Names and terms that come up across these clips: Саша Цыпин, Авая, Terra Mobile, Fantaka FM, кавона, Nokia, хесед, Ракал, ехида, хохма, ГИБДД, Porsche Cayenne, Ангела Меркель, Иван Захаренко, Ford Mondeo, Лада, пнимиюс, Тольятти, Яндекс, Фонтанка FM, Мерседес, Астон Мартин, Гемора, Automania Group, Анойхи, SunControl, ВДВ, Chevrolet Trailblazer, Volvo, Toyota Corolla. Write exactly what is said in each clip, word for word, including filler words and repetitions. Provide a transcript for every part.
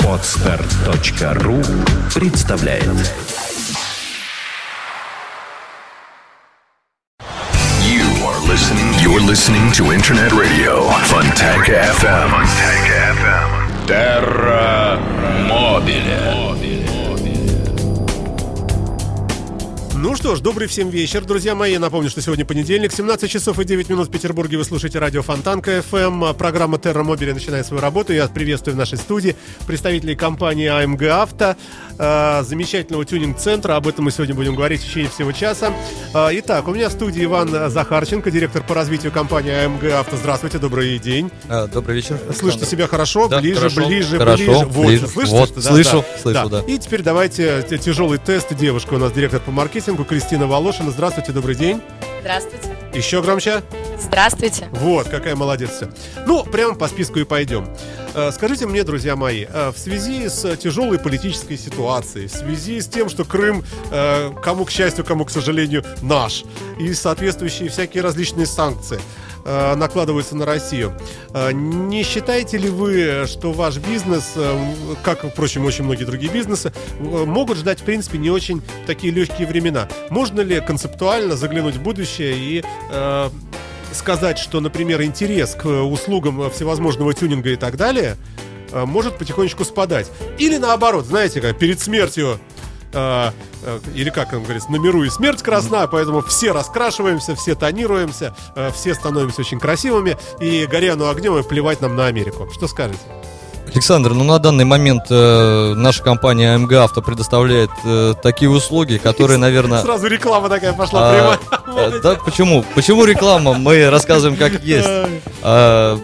Podstart.ру представляет. You are listening, you're listening to Internet Radio Fantaka эф эм. Fantaka эф эм. Terra Mobile. Ну что ж, добрый всем вечер, друзья мои. Напомню, что сегодня понедельник, семнадцать часов и девять минут в Петербурге. Вы слушаете радио Фонтанка эф эм. Программа Terra Mobile начинает свою работу. Я приветствую в нашей студии представителей компании АМГ Авто, э, замечательного тюнинг-центра. Об этом мы сегодня будем говорить в течение всего часа. Э, итак, у меня в студии Иван Захаренко, директор по развитию компании АМГ Авто. Здравствуйте, добрый день. А, добрый вечер. Слышите себя хорошо? Да, ближе, хорошо, ближе, хорошо, ближе. Вот, ближе. Слышите, вот, что? Да, слышу, да, слышу, да. да. И теперь давайте тяжелый тест. Девушка у нас директор по маркетингу Кристина Волошина. Здравствуйте, добрый день. Здравствуйте. Еще громче. Здравствуйте. Вот, какая молодец. Ну, прямо по списку и пойдем. Скажите мне, друзья мои, в связи с тяжелой политической ситуацией, в связи с тем, что Крым, кому к счастью, кому к сожалению, наш, и соответствующие всякие различные санкции накладываются на Россию, не считаете ли вы, что ваш бизнес, как, впрочем, очень многие другие бизнесы, могут ждать, в принципе, не очень такие легкие времена? Можно ли концептуально заглянуть в будущее и э, сказать, что, например, интерес к услугам всевозможного тюнинга и так далее э, может потихонечку спадать? Или наоборот, знаете, как перед смертью, э, или как он говорит, на миру и смерть красна, поэтому все раскрашиваемся, все тонируемся, все становимся очень красивыми, и горя оно огнем, и плевать нам на Америку. Что скажете? Александр, ну на данный момент э, наша компания АМГ Авто предоставляет э, такие услуги, которые, наверное... Сразу реклама такая пошла прямо. А, да, почему? Почему реклама? Мы рассказываем как есть. А,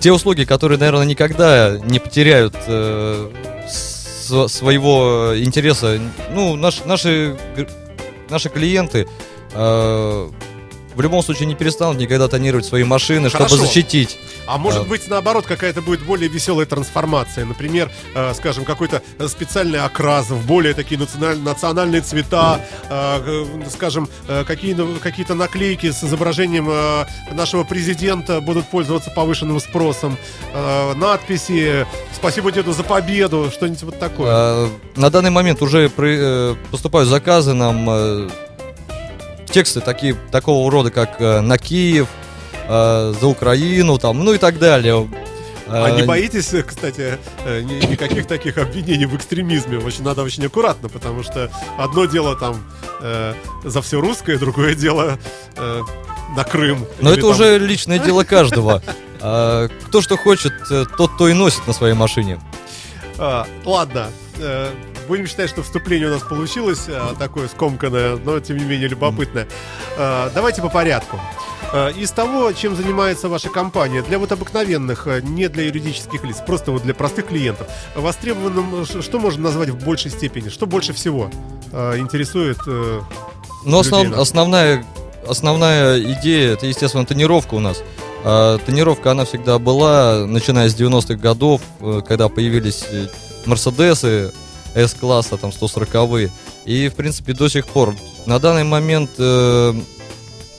те услуги, которые, наверное, никогда не потеряют... Э, своего интереса. Ну, наш, наши, наши клиенты э, в любом случае не перестанут никогда тонировать свои машины, хорошо, чтобы защитить. А может э. быть, наоборот, какая-то будет более веселая трансформация. Например, э, скажем, какой-то специальный окрас в более такие национальные цвета, э, скажем, э, какие, какие-то наклейки с изображением э, нашего президента будут пользоваться повышенным спросом, э, надписи «Спасибо деду за победу», что-нибудь вот такое. Э, на данный момент уже при, э, поступают заказы нам... Э, тексты такие, такого рода, как э, «На Киев», э, «За Украину», там, ну и так далее. А э, не боитесь, кстати, э, никаких таких обвинений в экстремизме? Очень, надо очень аккуратно, потому что одно дело там э, «За все русское», другое дело э, «На Крым». Но это там... уже личное дело каждого. Кто что хочет, тот то и носит на своей машине. Ладно. Будем считать, что вступление у нас получилось такое скомканное, но тем не менее любопытное. Давайте по порядку. Из того, чем занимается ваша компания, для вот обыкновенных, не для юридических лиц, просто вот для простых клиентов, востребованным, что можно назвать в большей степени? Что больше всего интересует ну, основ, людей? Основная, основная идея — это, естественно, тонировка у нас. Тонировка, она всегда была, начиная с девяностых годов, когда появились «Мерседесы», С-класса, там, сто сороковые. И, в принципе, до сих пор. На данный момент э,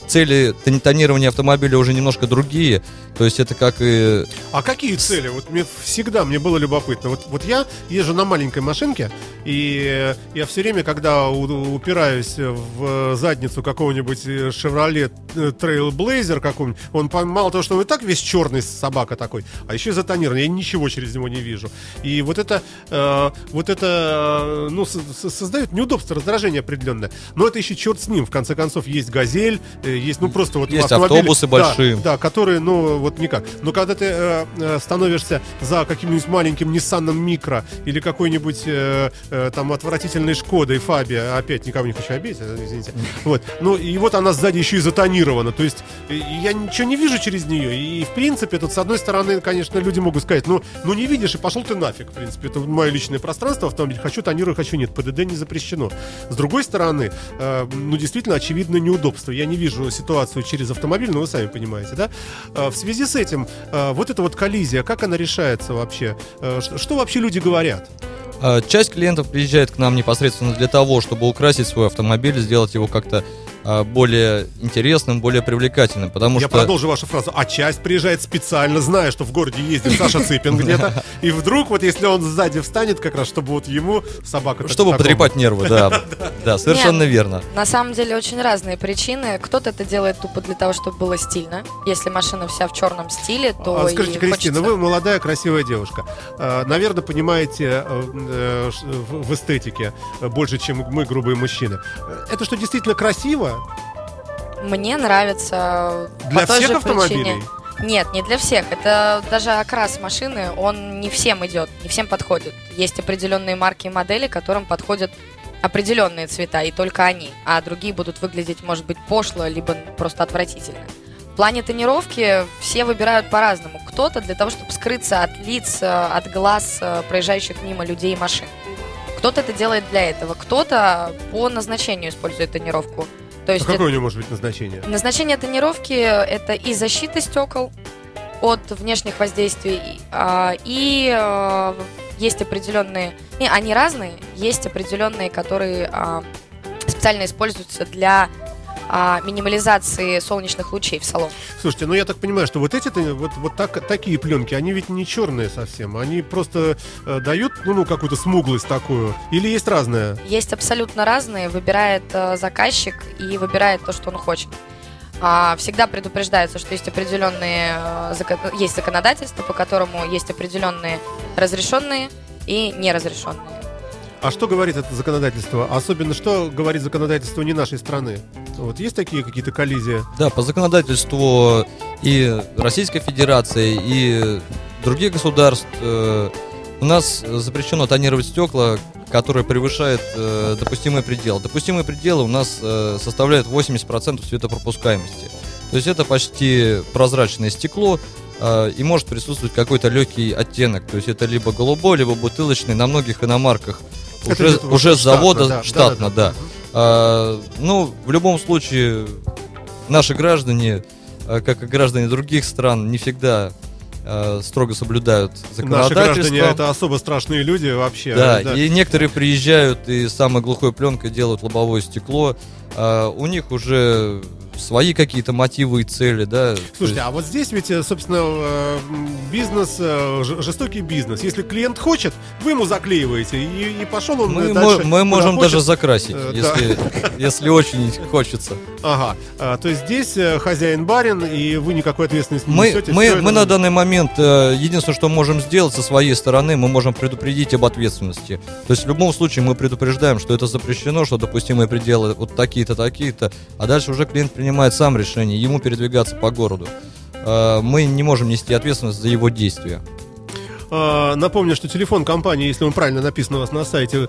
цели тонирования автомобиля уже немножко другие. То есть это как и... А какие цели? Вот мне всегда, мне было любопытно. Вот, вот я езжу на маленькой машинке, и я все время, когда у, упираюсь в задницу какого-нибудь Chevrolet Trailblazer какого-нибудь, он мало того, что он и так весь черный, собака такой, а еще и затонированный, я ничего через него не вижу. И вот это, э, вот это ну, создает неудобство, раздражение определенное. Но это еще черт с ним. В конце концов, есть «Газель», есть, ну, просто вот есть автобусы большие. Да, да, которые, ну, вот никак. Но когда ты э, становишься за каким-нибудь маленьким Ниссаном Микро или какой-нибудь э, э, там отвратительной Шкодой Фабиа, опять никого не хочу обидеть, извините. Вот. Ну и вот она сзади еще и затонирована. То есть я ничего не вижу через нее. И в принципе тут с одной стороны, конечно, люди могут сказать: ну, ну не видишь и пошел ты нафиг. В принципе, это мое личное пространство, автомобиль хочу тонирую, хочу нет. ПДД не запрещено. С другой стороны, э, ну действительно очевидно неудобство. Я не вижу ситуацию через автомобиль, но вы сами понимаете, да? Э, в связи В связи с этим, вот эта вот коллизия, как она решается вообще? Что вообще люди говорят? Часть клиентов приезжает к нам непосредственно для того, чтобы украсить свой автомобиль, сделать его как-то более интересным, более привлекательным, потому Я что... продолжу вашу фразу. А часть приезжает специально, зная, что в городе ездит Саша Цыпин где-то, и вдруг вот если он сзади встанет как раз, чтобы вот ему собака... Чтобы потрепать нервы, да. Да, совершенно верно. На самом деле очень разные причины. Кто-то это делает тупо для того, чтобы было стильно. Если машина вся в черном стиле, то... Скажите, Кристина, вы молодая, красивая девушка. Наверное, понимаете в эстетике больше, чем мы, грубые мужчины. Это что, действительно красиво? Мне нравится. Для всех автомобилей? Нет, не для всех. Это даже окрас машины, он не всем идет, не всем подходит. Есть определенные марки и модели, которым подходят определенные цвета, и только они. А другие будут выглядеть, может быть, пошло, либо просто отвратительно. В плане тонировки все выбирают по-разному. Кто-то для того, чтобы скрыться от лиц, от глаз проезжающих мимо людей и машин. Кто-то это делает для этого, кто-то по назначению использует тонировку. То есть а какое это... у него может быть назначение? Назначение тонировки – это и защита стекол от внешних воздействий, и есть определенные, и они разные, есть определенные, которые специально используются для минимализации солнечных лучей в салон. Слушайте, ну я так понимаю, что вот эти вот, вот так, такие пленки, они ведь не черные совсем, они просто э, дают ну, ну какую-то смуглость такую. Или есть разные? Есть абсолютно разные. Выбирает э, заказчик и выбирает то, что он хочет. А, всегда предупреждается, что есть определенные э, закон... есть законодательство, по которому есть определенные разрешенные и неразрешенные. А что говорит это законодательство? Особенно что говорит законодательство не нашей страны? Вот есть такие какие-то коллизии? Да, по законодательству и Российской Федерации, и других государств э, у нас запрещено тонировать стекла, которые превышают э, допустимый предел. Допустимые пределы у нас э, составляют восемьдесят процентов светопропускаемости. То есть это почти прозрачное стекло, э, и может присутствовать какой-то легкий оттенок. То есть это либо голубой, либо бутылочный на многих иномарках. Уже, уже с завода, да, штатно, да. да, да. А, ну, в любом случае, наши граждане, как и граждане других стран, не всегда а, строго соблюдают законодательство. Наши граждане — это особо страшные люди вообще. Да, да, и некоторые приезжают и с самой глухой пленкой делают лобовое стекло. А, у них уже... свои какие-то мотивы и цели, да. Слушайте, а вот здесь ведь, собственно, бизнес, жестокий бизнес. Если клиент хочет, вы ему заклеиваете, и, и пошел он мы дальше. Мы можем хочет. даже закрасить, э, если, да. если очень хочется. Ага, а, то есть здесь хозяин барин, и вы никакой ответственности не несете. Мы, мы, мы на данный момент, единственное, что можем сделать со своей стороны, мы можем предупредить об ответственности. То есть в любом случае мы предупреждаем, что это запрещено, что допустимые пределы вот такие-то, такие-то, а дальше уже клиент принимает принимает сам решение, ему передвигаться по городу. Мы не можем нести ответственность за его действия. Напомню, что телефон компании, если он правильно написан у вас на сайте,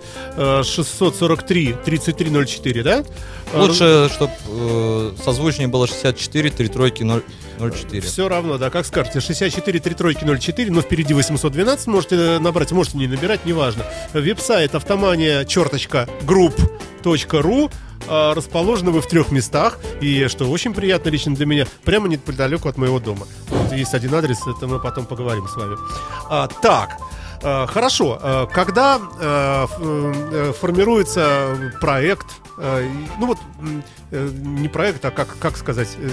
шестьсот сорок три тридцать три ноль четыре, да? Лучше, чтобы э, созвучнее было шестьдесят четыре тридцать три ноль четыре. Все равно, да, как скажете, шестьдесят четыре тридцать три ноль четыре, но впереди восемьсот двенадцать, можете набрать, можете не набирать, неважно. Веб-сайт автомания групп точка ру расположены вы в трех местах, и что очень приятно лично для меня, прямо неподалеку от моего дома. Вот есть один адрес, это мы потом поговорим с вами. А, так, а, хорошо, а, когда а, а, формируется проект, а, ну вот а, не проект, а как, как сказать, а,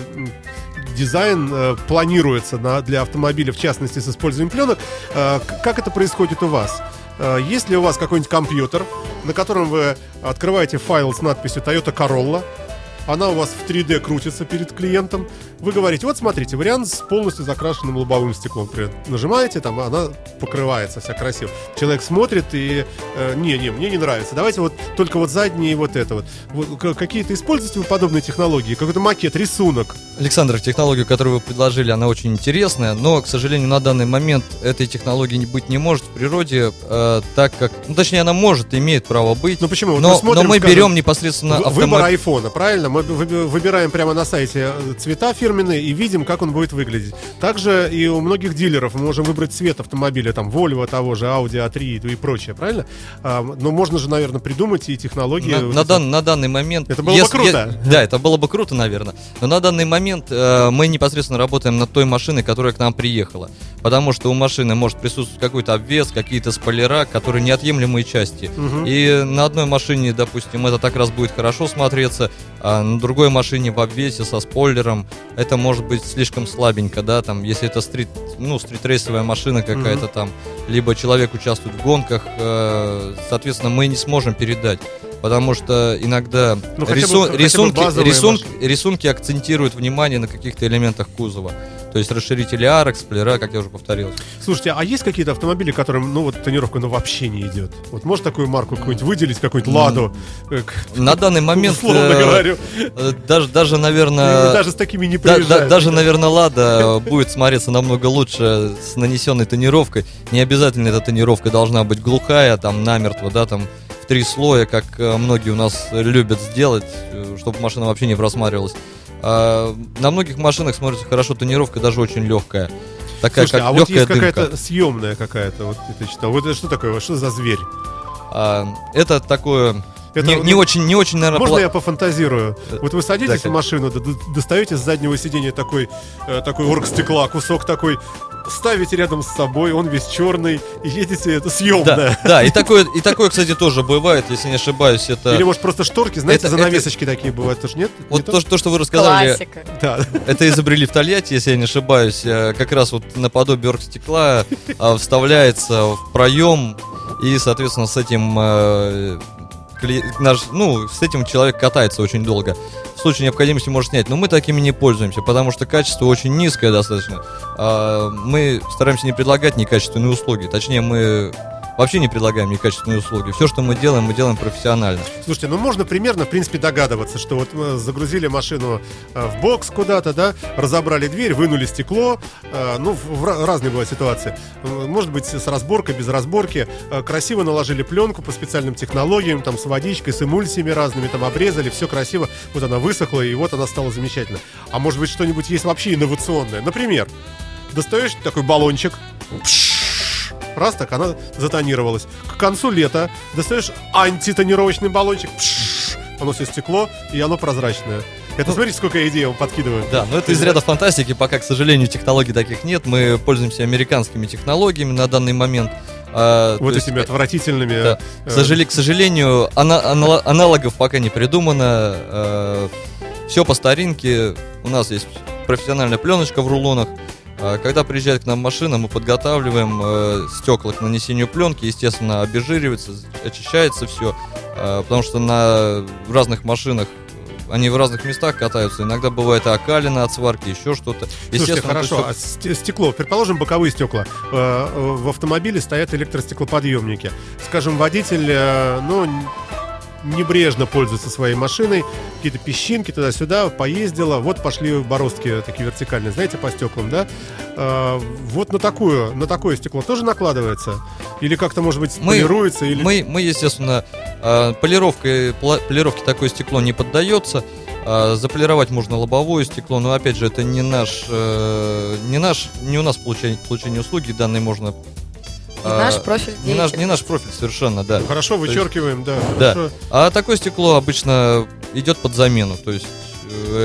дизайн а, планируется на, для автомобиля, в частности с использованием пленок, а, как это происходит у вас? Есть ли у вас какой-нибудь компьютер, на котором вы открываете файл с надписью Toyota Corolla, она у вас в три дэ крутится перед клиентом, вы говорите, вот смотрите, вариант с полностью закрашенным лобовым стеклом, например, нажимаете, там она покрывается вся красиво, человек смотрит и э, не, не, мне не нравится, давайте вот только вот задние вот это вот, вот какие-то используете вы подобные технологии, какой-то макет, рисунок? Александр, технологию, которую вы предложили, она очень интересная, но, к сожалению, на данный момент этой технологии быть не может в природе, э, так как, ну, точнее, она может, имеет право быть. Ну почему? Вот но, мы смотрим, но мы скажем, берем непосредственно автомобиль. Выбор айфона, правильно? Мы выбираем прямо на сайте цвета фирменные и видим, как он будет выглядеть. Также и у многих дилеров мы можем выбрать цвет автомобиля, там, Volvo того же, Audi а три и прочее, правильно? А, но можно же, наверное, придумать и технологии. На, на, дан, на данный момент... Это было если, бы круто. Я, да, это было бы круто, наверное. Но на данный момент момент э, мы непосредственно работаем над той машиной, которая к нам приехала. Потому что у машины может присутствовать какой-то обвес, какие-то спойлера, которые неотъемлемые части. Угу. И на одной машине, допустим, это так раз будет хорошо смотреться, а на другой машине в обвесе со спойлером это может быть слишком слабенько, да, там, если это стрит, ну, стритрейсовая машина какая-то, угу, там, либо человек участвует в гонках, э, соответственно, мы не сможем передать. Потому что иногда ну, рисун, бы, рисунки, рисунки, рисунки акцентируют внимание на каких-то элементах кузова. То есть расширители арок, сплера, как я уже повторил. Слушайте, а есть какие-то автомобили, которым, ну, вот тонировка, ну, вообще не идет? Вот можешь такую марку какую-нибудь выделить, какую-нибудь «Ладу»? На данный момент, условно говорю, даже, даже, наверное, даже с такими не приезжают. Даже, наверное, «Лада» будет смотреться намного лучше с нанесенной тонировкой. Не обязательно эта тонировка должна быть глухая, там, намертво, да, там, три слоя, как многие у нас любят сделать, чтобы машина вообще не просматривалась. А на многих машинах смотрится хорошо тонировка, даже очень легкая. Такая, слушайте, как а легкая вот есть дымка. Какая-то съемная какая-то, вот ты читал. Вот это что такое? Что за зверь? А, это такое... Это, не, ну, не очень, не очень, наверное... Можно пла... я пофантазирую? Вот вы садитесь, да, в машину, достаете с заднего сиденья такой, э, такой оргстекла, кусок такой, ставите рядом с собой, он весь черный, и едете, это съемное. Да, да, и такое, и такое, кстати, тоже бывает, если не ошибаюсь, это... Или, может, просто шторки, знаете, это, занавесочки это... такие бывают, тоже нет? Вот не то, то, что вы рассказали... Классика. Да. Это изобрели в Тольятти, если я не ошибаюсь, как раз вот наподобие оргстекла вставляется в проем, и, соответственно, с этим... Наш, ну, с этим человек катается очень долго. В случае необходимости может снять. Но мы такими не пользуемся, потому что качество очень низкое достаточно. Мы стараемся не предлагать некачественные услуги. Точнее, мы вообще не предлагаем некачественные услуги. Все, что мы делаем, мы делаем профессионально. Слушайте, ну можно примерно, в принципе, догадываться, что вот загрузили машину в бокс куда-то, да, разобрали дверь, вынули стекло. Ну, в разные бывают ситуации. Может быть, с разборкой, без разборки. Красиво наложили пленку по специальным технологиям, там, с водичкой, с эмульсиями разными, там, обрезали, все красиво. Вот она высохла, и вот она стала замечательно. А может быть, что-нибудь есть вообще инновационное. Например, достаешь такой баллончик, раз, так она затонировалась. К концу лета достаешь антитонировочный баллончик, пшш, оно все стекло, и оно прозрачное. Это, ну, смотрите, сколько идей я вам подкидываю. Да, но это из ряда фантастики. Пока, к сожалению, технологий таких нет. Мы пользуемся американскими технологиями на данный момент. А, вот этими есть, отвратительными, да, э... к сожалению, к сожалению ана- анал- аналогов пока не придумано. э- Все по старинке. У нас есть профессиональная пленочка в рулонах. Когда приезжает к нам машина, мы подготавливаем э, стекла к нанесению пленки, естественно, обезжиривается, очищается все, э, потому что на разных машинах они в разных местах катаются. Иногда бывает окалина от сварки, еще что-то. Слушайте, хорошо, все... а стекло, предположим, боковые стекла. В автомобиле стоят электростеклоподъемники. Скажем, водитель, ну... небрежно пользуется своей машиной, какие-то песчинки туда-сюда, поездила, вот пошли бороздки такие вертикальные, знаете, по стеклам, да? А, вот на такую, на такое стекло тоже накладывается? Или как-то, может быть, мы, полируется? Или... Мы, мы, естественно, полировке, полировке такое стекло не поддается. Заполировать можно лобовое стекло, но, опять же, это не наш, не наш, не у нас получение, получение услуги, данные можно... Не наш профиль не наш, не наш профиль, совершенно, да. Ну, хорошо, вычеркиваем, есть, да, хорошо. Да. А такое стекло обычно идет под замену. То есть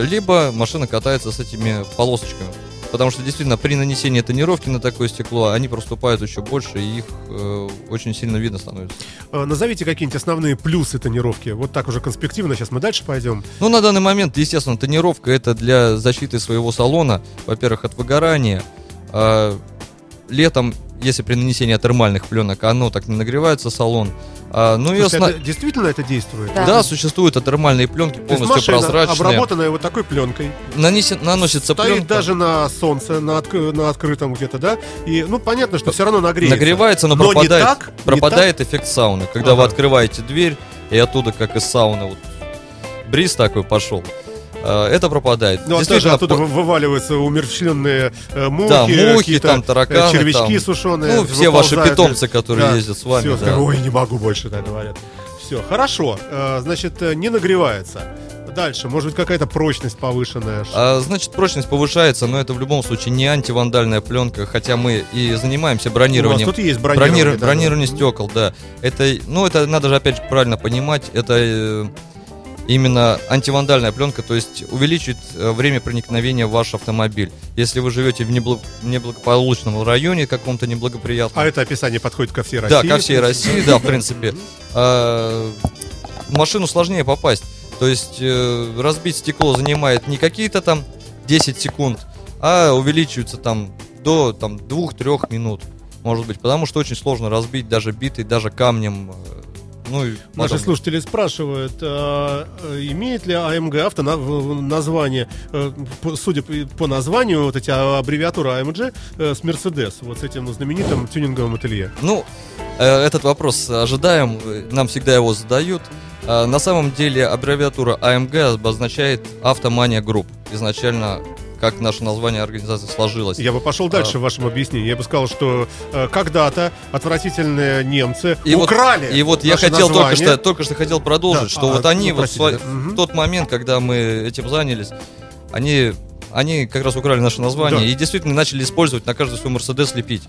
либо машина катается с этими полосочками. Потому что действительно при нанесении тонировки на такое стекло они проступают еще больше, и их э, очень сильно видно становится. А, назовите какие-нибудь основные плюсы тонировки. Вот так уже конспективно, сейчас мы дальше пойдем. Ну, на данный момент, естественно, тонировка — это для защиты своего салона, во-первых, от выгорания. а, Летом, если при нанесении термальных пленок, оно так не нагревается, салон. А, ну, и осна... это, действительно это действует? Да, да, существуют термальные пленки, полностью то есть прозрачные. Обработанная вот такой пленкой. Нанесен, наносится стоит пленка. Стоит даже на солнце, на, отк... на открытом где-то, да? И, ну, понятно, что все равно нагреется. Нагревается, но, но пропадает, не так, не пропадает так. Эффект сауны. Когда ага. вы открываете дверь, и оттуда, как из сауны, вот, бриз такой пошел. Это пропадает. Ну, а также оттуда по... вываливаются умерщвленные мухи, да, мухи, там, тараканы, червячки там, сушеные. Ну, все ваши питомцы, которые да, ездят с вами. Все, да. Ой, не могу больше, да, говорят. Все, хорошо, значит, не нагревается. Дальше, может быть, какая-то прочность повышенная. а, Значит, прочность повышается, но это в любом случае не антивандальная пленка. Хотя мы и занимаемся бронированием. У нас тут есть бронирование. Брони... Да, бронирование да. стекол, да. Это, ну, это надо же, опять же, правильно понимать. Это... именно антивандальная пленка, то есть увеличит время проникновения в ваш автомобиль. Если вы живете в неблагополучном районе, каком-то неблагоприятном. А это описание подходит ко всей России? Да, ко всей России, да, в принципе. В машину сложнее попасть. То есть разбить стекло занимает не какие-то там десять секунд, а увеличивается там до там, двух-трёх минут, может быть. Потому что очень сложно разбить даже битой, даже камнем. Ну, наши слушатели спрашивают, а, имеет ли АМГ Авто на, в, название, э, по, судя по, по названию, вот эти аббревиатуры АМГ э, с Мерседес, вот с этим знаменитым тюнинговым ателье? Ну, э, этот вопрос ожидаем, нам всегда его задают. Э, на самом деле аббревиатура АМГ обозначает Automania Group, изначально как наше название организации сложилось. Я бы пошел дальше а... в вашем объяснении. Я бы сказал, что э, когда-то отвратительные немцы и украли вот, и вот я хотел только что, только что хотел продолжить, да, что а, вот они вот в, угу. в тот момент, когда мы этим занялись, они... Они как раз украли наше название, да. И действительно начали использовать, на каждый свой Мерседес лепить.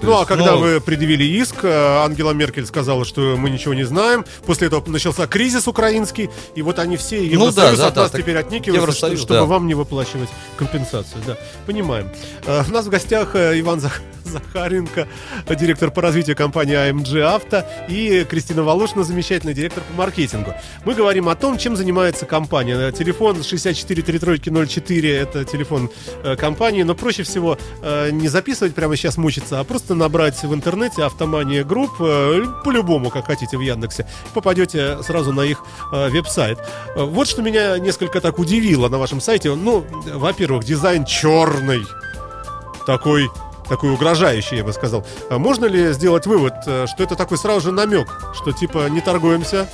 То ну есть, а когда ну... вы предъявили иск, Ангела Меркель сказала, что мы ничего не знаем. После этого начался кризис украинский. И вот они все Евросоюз ну, да, да, от да, нас теперь отникиваются, чтобы да. вам не выплачивать компенсацию, да. Понимаем. У нас в гостях Иван Зах... Захаренко, директор по развитию компании АМГ Авто, и Кристина Волошина, замечательный директор по маркетингу. Мы говорим о том, чем занимается компания. Телефон шестьдесят четыре тридцать три ноль четыре, это телефон э, компании, но проще всего э, не записывать прямо сейчас, мучиться, а просто набрать в интернете Automania Group, э, по-любому, как хотите, в Яндексе. Попадете сразу на их э, веб-сайт. Э, вот что меня несколько так удивило на вашем сайте. Ну, во-первых, дизайн черный. Такой, такой угрожающий, я бы сказал. А можно ли сделать вывод, э, что это такой сразу же намек, что типа не торгуемся,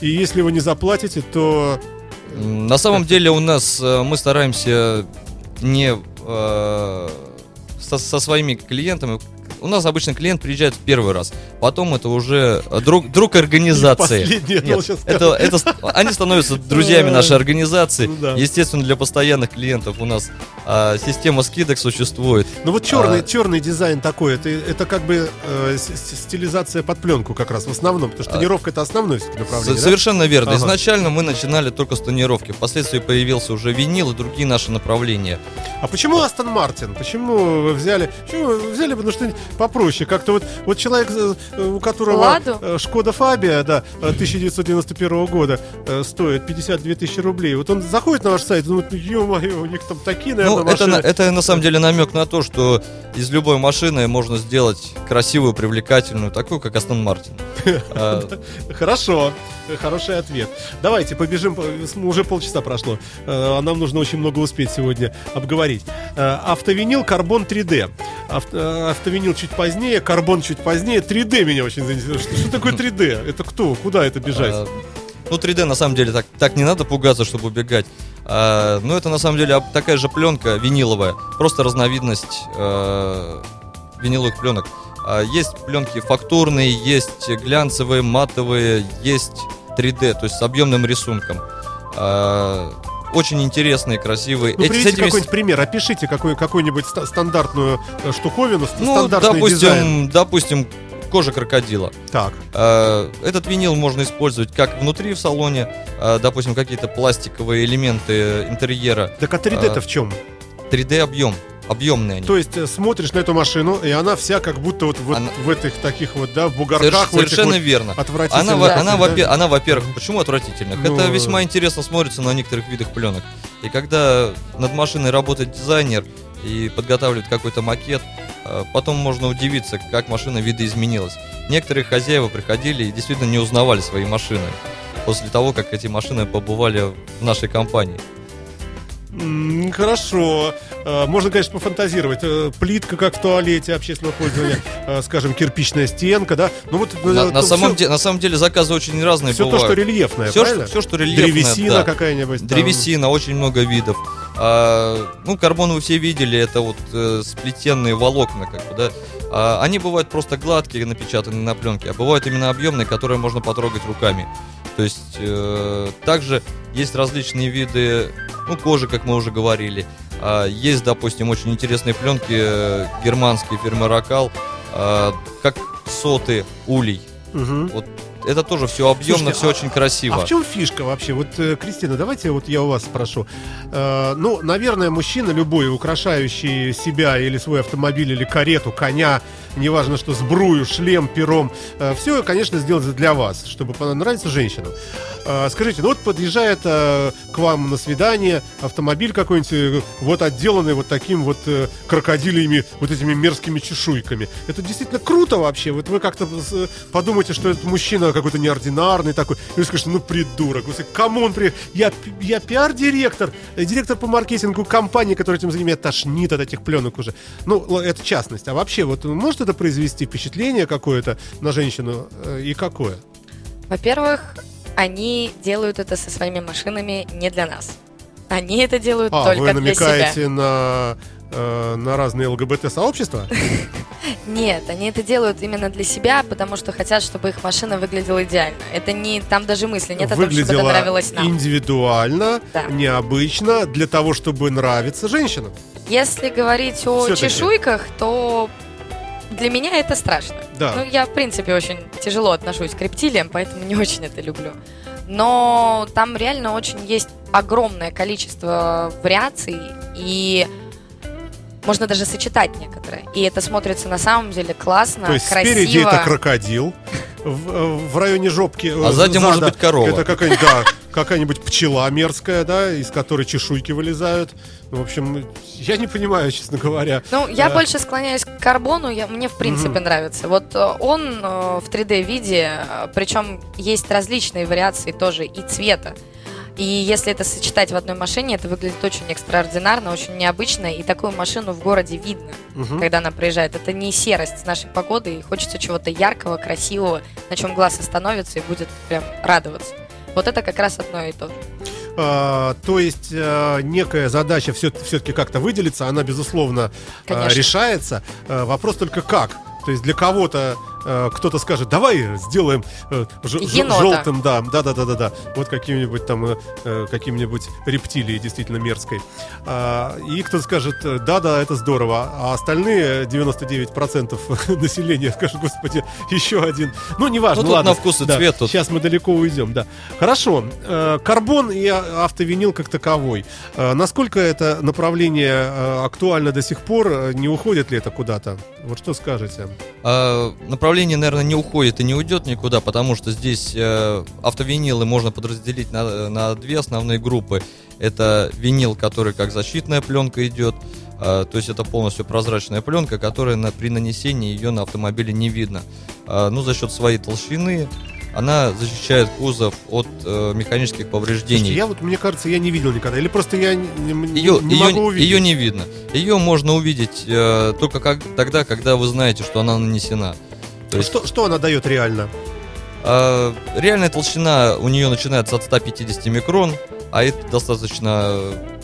и если вы не заплатите, то... На самом деле у нас мы стараемся не э, со, со своими клиентами. У нас обычно клиент приезжает в первый раз, потом это уже друг, друг организации. Нет, это, это, они становятся друзьями нашей организации. Ну, да. Естественно, для постоянных клиентов у нас э, система скидок существует. Ну вот черный, а, черный дизайн такой, это, это как бы э, стилизация под пленку как раз в основном, потому что тонировка это основное направление. Совершенно да? верно. Ага. Изначально мы начинали только с тонировки, впоследствии появился уже винил и другие наши направления. А почему Астон Мартин? Почему вы взяли? Почему вы взяли, потому что попроще, как-то вот, вот человек, у которого Ладу? Шкода Фабия, да, тысяча девятьсот девяносто первого года стоит пятьдесят две тысячи рублей. Вот он заходит на ваш сайт и думает, ё-моё, у них там такие, наверное, ну, машины. Это, это на самом деле намек на то, что из любой машины можно сделать красивую, привлекательную, такую, как Астон Мартин. Хорошо, хороший ответ. Давайте побежим, уже полчаса прошло, нам нужно очень много успеть сегодня обговорить. Автовинил, карбон три дэ. Автовинил чуть позднее, карбон чуть позднее. три дэ меня очень заинтересовало. Что, что такое три дэ? Это кто? Куда это бежать? А, ну, три дэ на самом деле так, так не надо пугаться, чтобы убегать. А, ну, это на самом деле такая же пленка виниловая. Просто разновидность а, виниловых пленок. А, есть пленки фактурные, есть глянцевые, матовые, есть три дэ, то есть с объемным рисунком. А, очень интересные, красивые. Ну, приведите этими... какой-нибудь пример, опишите какую, какую-нибудь ст- стандартную штуковину, ну, стандартный допустим, дизайн. Допустим, кожа крокодила. Так. Этот винил можно использовать как внутри в салоне, допустим, какие-то пластиковые элементы интерьера. Так а три дэ-то в чем? три дэ объем. Объемные они. То есть смотришь на эту машину, и она вся как будто вот, вот она... в этих таких вот, да, в бугорках. Соверш... Совершенно вот верно. Отвратительных. Она, да, она, да? Во-пе... она, во-первых, почему отвратительных? Но... Это весьма интересно смотрится на некоторых видах пленок. И когда над машиной работает дизайнер и подготавливает какой-то макет, потом можно удивиться, как машина видоизменилась. Некоторые хозяева приходили и действительно не узнавали свои машины после того, как эти машины побывали в нашей компании. Хорошо. Можно, конечно, пофантазировать. Плитка, как в туалете общественного пользования, скажем, кирпичная стенка, да? Ну, вот, на, на, самом все, де, на самом деле заказы очень разные все бывают. Все то, что рельефное, все, правильно? Все, что рельефное, древесина да. какая-нибудь. Древесина, там. Очень много видов. А, ну, карбон вы все видели, это вот э, сплетенные волокна, как бы, да? А, они бывают просто гладкие, напечатанные на пленке, а бывают именно объемные, которые можно потрогать руками. То есть э, также есть различные виды, ну, кожи, как мы уже говорили. Э, есть, допустим, очень интересные пленки э, германские фирмы Ракал, э, как соты улей. Угу. Вот это тоже все объемно, слушайте, все а, очень красиво. А в чем фишка вообще? Вот, Кристина, давайте вот я у вас спрошу. Э, ну, наверное, мужчина любой, украшающий себя или свой автомобиль, или карету, коня, неважно что, сбрую, шлем, пером, э, все, конечно, сделано для вас, чтобы понравиться женщинам. Э, скажите, ну вот подъезжает э, к вам на свидание автомобиль какой-нибудь, вот отделанный вот таким вот э, крокодилиями, вот этими мерзкими чешуйками. Это действительно круто вообще. Вот вы как-то подумаете, что этот мужчина какой-то неординарный такой. И вы скажете, ну придурок. Вы скажете, кому он при... Я, я пиар-директор, директор по маркетингу компании, которая этим занимается, тошнит от этих пленок уже. Ну, это частность. А вообще, вот может это произвести впечатление какое-то на женщину? И какое? Во-первых, они делают это со своими машинами не для нас. Они это делают а, только для себя. А, вы намекаете на... на разные ЛГБТ-сообщества? Нет, они это делают именно для себя, потому что хотят, чтобы их машина выглядела идеально. Это не... Там даже мысли нет о том, чтобы это нравилось нам. Индивидуально, да. Необычно, для того, чтобы нравиться женщинам. Если говорить о все-таки чешуйках, то для меня это страшно. Да. Ну, я, в принципе, очень тяжело отношусь к рептилиям, поэтому не очень это люблю. Но там реально очень есть огромное количество вариаций, и... Можно даже сочетать некоторые. И это смотрится на самом деле классно, красиво. То есть красиво. Спереди это крокодил в, в районе жопки. А сзади зада, может быть корова. Это какая-нибудь, да, какая-нибудь пчела мерзкая, да, из которой чешуйки вылезают. В общем, я не понимаю, честно говоря. Ну, я да. больше склоняюсь к карбону. Я, мне, в принципе, mm-hmm. нравится. Вот он в три дэ-виде, причем есть различные вариации тоже и цвета. И если это сочетать в одной машине, это выглядит очень экстраординарно, очень необычно. И такую машину в городе видно, угу. когда она проезжает. Это не серость с нашей погодой, и хочется чего-то яркого, красивого, на чем глаз остановится и будет прям радоваться. Вот это как раз одно и то же. А, то есть а, некая задача все, все-таки как-то выделится, она, безусловно, а, решается. А, вопрос только как? То есть для кого-то кто-то скажет, давай сделаем желтым, да, да, да, да, да, да, вот каким-нибудь там, каким-нибудь рептилией действительно мерзкой. И кто-то скажет, да, да, это здорово. А остальные девяносто девять процентов населения скажут, господи, еще один. Ну, неважно, ну, ладно. На вкус и да, цвет тут. Сейчас мы далеко уйдем, да. Хорошо. Карбон и автовинил как таковой. Насколько это направление актуально до сих пор? Не уходит ли это куда-то? Вот что скажете? Направление, наверное, не уходит и не уйдет никуда, потому что здесь э, автовинилы можно подразделить на, на две основные группы. Это винил, который как защитная пленка идет, э, то есть это полностью прозрачная пленка, которая на, при нанесении ее на автомобиле не видно. Э, ну, за счет своей толщины она защищает кузов от э, механических повреждений. Слушайте, я вот, мне кажется, я не видел никогда, или просто я не, не, ее, не ее, могу увидеть. Ее не видно. Ее можно увидеть э, только как, тогда, когда вы знаете, что она нанесена. Есть, что, что она дает реально? Э, реальная толщина у нее начинается от сто пятьдесят микрон, а это достаточно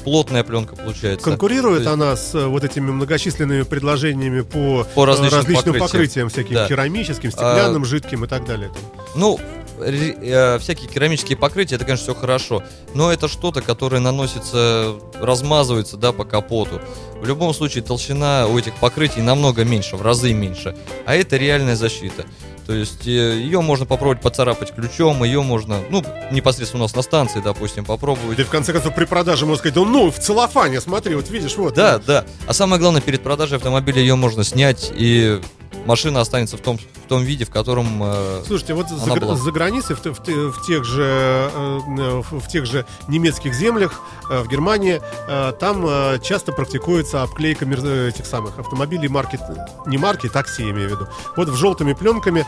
плотная пленка получается. Конкурирует есть, она с вот этими многочисленными предложениями по, по различным, различным покрытиям, покрытиям всяким да. керамическим, стеклянным, а, жидким и так далее. Ну, ре, э, всякие керамические покрытия, это, конечно, все хорошо, но это что-то, которое наносится, размазывается, да, по капоту. В любом случае толщина у этих покрытий намного меньше, в разы меньше. А это реальная защита. То есть ее можно попробовать поцарапать ключом, ее можно, ну, непосредственно у нас на станции, допустим, попробовать. Да и в конце концов при продаже можно сказать, да ну, в целлофане, смотри, вот видишь, вот. Да, вот. Да. А самое главное, перед продажей автомобиля ее можно снять, и машина останется в том, в том виде, в котором э, слушайте, вот она за, была. За границей, в, в, в, тех же, э, в тех же немецких землях, э, в Германии, э, там э, часто практикуется обклейка мер... этих самых автомобилей марки, не марки, такси, я имею в виду, вот в желтыми пленками.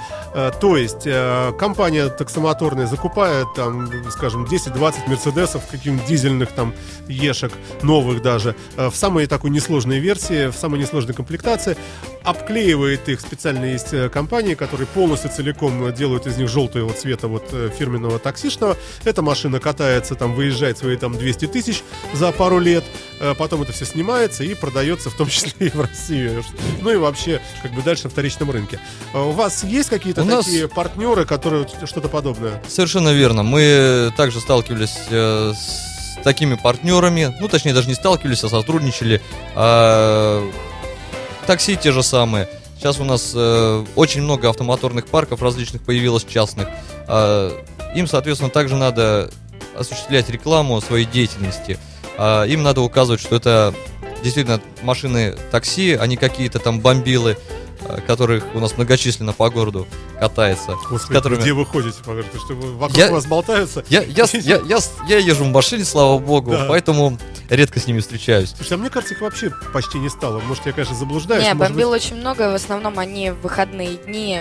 То есть компания таксомоторная закупает там, скажем, десять-двадцать мерседесов, каких-нибудь дизельных там ешек, новых даже, в самой такой несложной версии, в самой несложной комплектации, обклеивает их. Специально есть компании, которые полностью целиком делают из них желтого цвета вот фирменного таксишного. Эта машина катается, там выезжает свои там двести тысяч за пару лет, потом это все снимается и продается в том числе и в России. Ну и вообще, как бы дальше на вторичном рынке. У вас есть какие-то какие-то у такие нас... партнеры, которые что-то подобное? Совершенно верно. Мы также сталкивались э, с такими партнерами. Ну, точнее, даже не сталкивались, а сотрудничали. Э, такси те же самые. Сейчас у нас э, очень много автомоторных парков различных появилось частных. Им, соответственно, также надо осуществлять рекламу своей деятельности. Им надо указывать, что это действительно машины такси, а не какие-то там бомбилы, которых у нас многочисленно по городу катается. Господи, которыми... где вы ходите по городу? Что вокруг я... вас болтаются? Я, я, я, я, я езжу в машине, слава богу, да. Поэтому редко с ними встречаюсь. Слушай, а мне кажется, их вообще почти не стало. Может, я, конечно, заблуждаюсь. Не, бомбил быть... очень много. В основном они в выходные дни,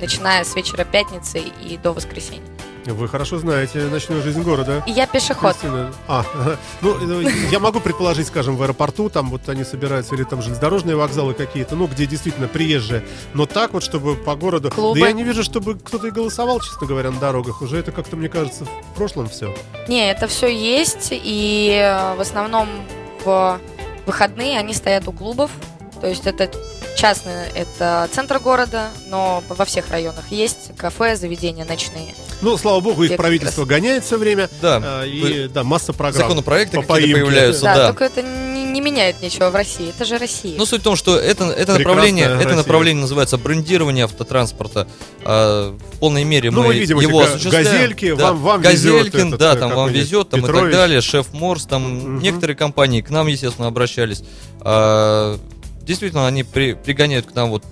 начиная с вечера пятницы и до воскресенья. Вы хорошо знаете ночную жизнь города. Я пешеход. Кристина. А, ну, я могу предположить, скажем, в аэропорту, там вот они собираются, или там железнодорожные вокзалы какие-то, ну, где действительно приезжие. Но так вот, чтобы по городу... Клубы. Да я не вижу, чтобы кто-то и голосовал, честно говоря, на дорогах. Уже это как-то, мне кажется, в прошлом все. Не, это все есть, и в основном в выходные они стоят у клубов. То есть это частно, это центр города, но во всех районах есть кафе, заведения ночные. Ну, слава богу, их правительство гоняет все время. Да. И да, масса программ. Законопроекты по какие-то появляются. Да, да, только это не, не меняет ничего в России. Это же Россия. Ну, суть в том, что это, это, направление, это направление называется брендирование автотранспорта. А, в полной мере ну, мы видим, его осуществляем. Газельки, да. вам, вам Газелькин, везет. Да, этот, там вам везет там, и так далее. Шеф Морс, там угу. некоторые компании к нам, естественно, обращались. А, действительно, они при, пригоняют к нам вот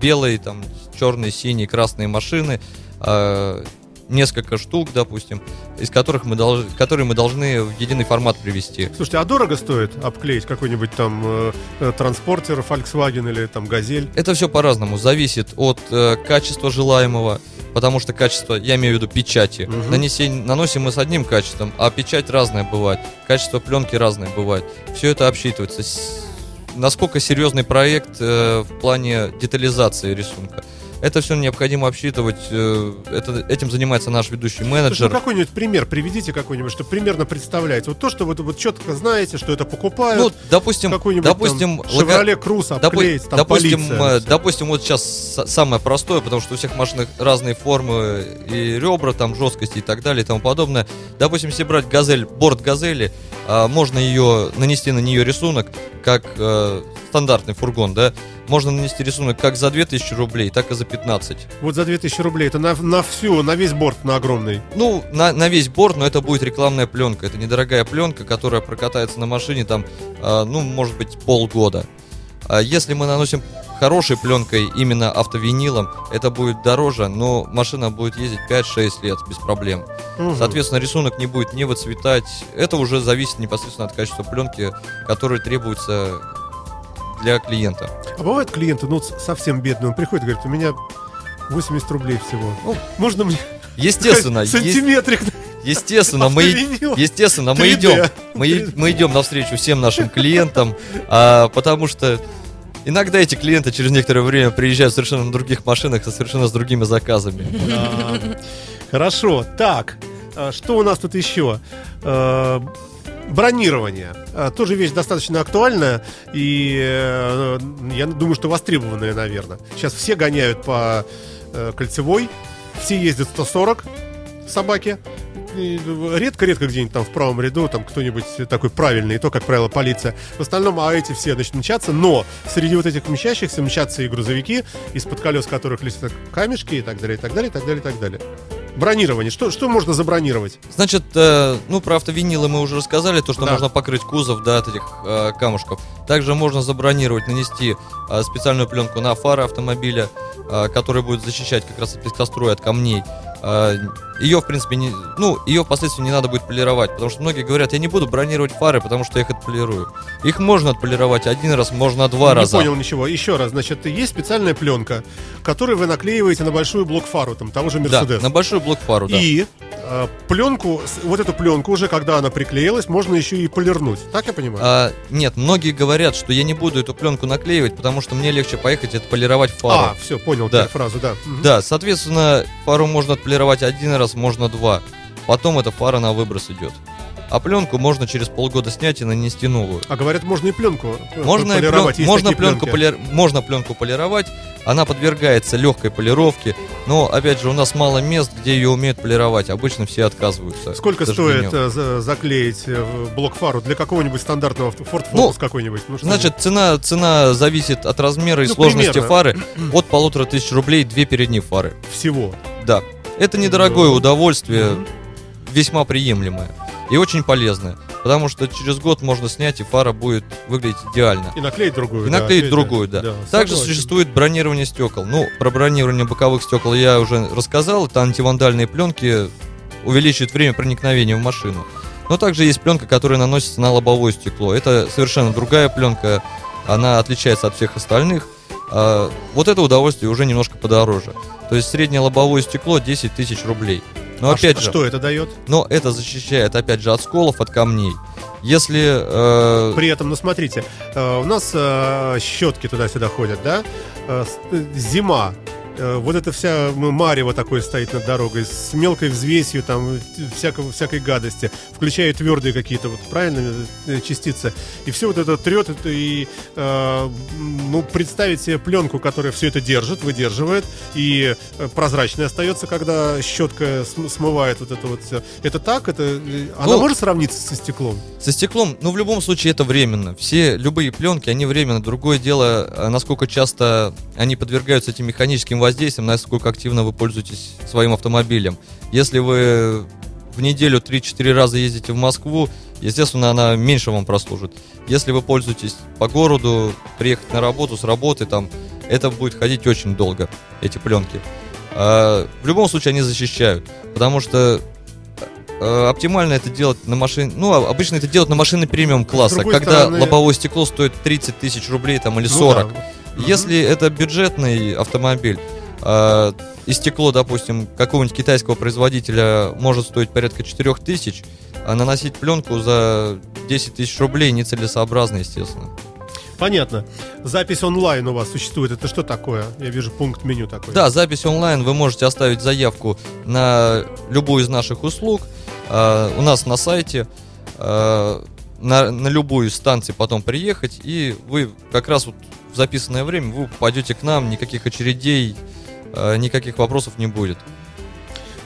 белые, там, черные, синие, красные машины. А, несколько штук, допустим, из которых мы должны, которые мы должны в единый формат привести. Слушайте, а дорого стоит обклеить какой-нибудь там э, транспортер, Volkswagen или там Газель? Это все по-разному, зависит от э, качества желаемого, потому что качество, я имею в виду печати, угу. Нанесение, наносим мы с одним качеством, а печать разная бывает, качество пленки разное бывает, все это обсчитывается. С... Насколько серьезный проект э, в плане детализации рисунка? Это все необходимо обсчитывать. Это, этим занимается наш ведущий менеджер. Слушай, ну какой-нибудь пример приведите какой-нибудь, чтобы примерно представлять. Вот то, что вы вот четко знаете, что это покупают. Ну, допустим, допустим, Chevrolet Cruze обклеить, допустим, там, допустим, полиция, допустим, вот сейчас самое простое, потому что у всех машин разные формы и ребра, там жесткости и так далее и тому подобное. Допустим, если брать газель, борт газели, можно ее нанести на нее рисунок, как стандартный фургон, да. Можно нанести рисунок как за две тысячи рублей, так и за пятнадцать. Вот за две тысячи рублей, это на, на всю, на весь борт, на огромный. Ну, на, на весь борт, но это будет рекламная пленка. Это недорогая пленка, которая прокатается на машине там, э, ну, может быть, полгода. А если мы наносим хорошей пленкой, именно автовинилом, это будет дороже, но машина будет ездить пять-шесть лет без проблем. Угу. Соответственно, рисунок не будет не выцветать. Это уже зависит непосредственно от качества пленки, которая требуется... для клиента. А бывают клиенты, ну, совсем бедные, он приходит и говорит, у меня восемьдесят рублей всего. Ну, можно мне... Естественно. Сантиметрик. Естественно, мы, естественно мы, идем, мы, мы идем навстречу всем нашим клиентам, а, потому что иногда эти клиенты через некоторое время приезжают в совершенно других машинах, совершенно с другими заказами. Да. Хорошо. Так, что у нас тут еще? Бронирование. Тоже вещь достаточно актуальная и э, я думаю, что востребованная, наверное. Сейчас все гоняют по э, кольцевой, все ездят сто сорок собаки. Редко-редко где-нибудь там в правом ряду там кто-нибудь такой правильный, и то, как правило, полиция. В остальном, а эти все, значит, мчатся. Но среди вот этих мчащихся мчатся и грузовики, из-под колес которых летят камешки и так далее, и так далее, и так далее, и так далее. Бронирование. Что, что можно забронировать? Значит, э, ну, про автовинилы мы уже рассказали, то, что да. можно покрыть кузов, да, от этих э, камушков. Также можно забронировать, нанести э, специальную пленку на фары автомобиля, э, которая будет защищать как раз от пескоструя, от камней. Э, ее, в принципе, не, ну, ее впоследствии не надо будет полировать, потому что многие говорят, я не буду бронировать фары, потому что я их отполирую. Их можно отполировать один раз, можно два не раза. Не понял ничего. Еще раз, значит, есть специальная пленка, которую вы наклеиваете на большую блок-фару, там, того же Мерседеса. Да, на большую блок-фару, да. И э, пленку, вот эту пленку уже, когда она приклеилась, можно еще и полирнуть. Так я понимаю? А, нет, многие говорят, что я не буду эту пленку наклеивать, потому что мне легче поехать и отполировать фару. А, все, понял да. фразу, да. Угу. Да, соответственно, фару можно отполировать один раз, можно два. Потом эта фара на выброс идет. А пленку можно через полгода снять и нанести новую. А говорят, можно и пленку можно полировать. И плен... можно, пленку поли... можно пленку полировать. Она подвергается легкой полировке. Но, опять же, у нас мало мест, где ее умеют полировать. Обычно все отказываются. Сколько стоит э, заклеить блок-фару для какого-нибудь стандартного авто? Ford Focus ну, какой-нибудь? Ну, значит, цена, цена зависит от размера и ну, сложности примерно. Фары. От полутора тысяч рублей две передние фары. Всего? Да. Это недорогое удовольствие, весьма приемлемое и очень полезное. Потому что через год можно снять, и фара будет выглядеть идеально. И наклеить другую. И да, наклеить другую, да. да. Также существует бронирование стекол. Ну, про бронирование боковых стекол я уже рассказал. Это антивандальные пленки, увеличивают время проникновения в машину. Но также есть пленка, которая наносится на лобовое стекло. Это совершенно другая пленка, она отличается от всех остальных. А вот это удовольствие уже немножко подороже. То есть среднее лобовое стекло десять тысяч рублей. Но а опять что, же, что это дает? Но это защищает, опять же, от сколов, от камней. Если... Э... При этом, ну смотрите, э, у нас э, щетки туда-сюда ходят, да? Э, зима. Э, вот это вся марево такое стоит над дорогой, с мелкой взвесью, там, всякого, всякой гадости, включая твердые какие-то, вот, правильно, частицы. И все вот это трет, это и... Э, ну, представить себе пленку, которая все это держит, выдерживает, и прозрачная остается, когда щетка смывает вот это вот все. Это так? Это... Она ну, может сравниться со стеклом? Со стеклом? Ну, в любом случае, это временно. Все любые пленки, они временно. Другое дело, насколько часто они подвергаются этим механическим воздействиям, насколько активно вы пользуетесь своим автомобилем. Если вы в неделю три-четыре раза ездите в Москву, естественно, она меньше вам прослужит. Если вы пользуетесь по городу, приехать на работу, с работы, там, это будет ходить очень долго, эти пленки. А, в любом случае они защищают, потому что а, оптимально это делать на машине, ну, обычно это делать на машины премиум класса, когда стороны... лобовое стекло стоит тридцать тысяч рублей там, или сорок. Ну, да. Если mm-hmm. это бюджетный автомобиль, а, и стекло, допустим, какого-нибудь китайского производителя может стоить порядка четыре тысячи, а наносить пленку за десять тысяч рублей нецелесообразно, естественно. Понятно. Запись онлайн у вас существует. Это что такое? Я вижу пункт меню такой. Да, запись онлайн. Вы можете оставить заявку на любую из наших услуг. Э, у нас на сайте. Э, на, на любую из станций потом приехать. И вы как раз вот в записанное время вы попадете к нам. Никаких очередей, э, никаких вопросов не будет.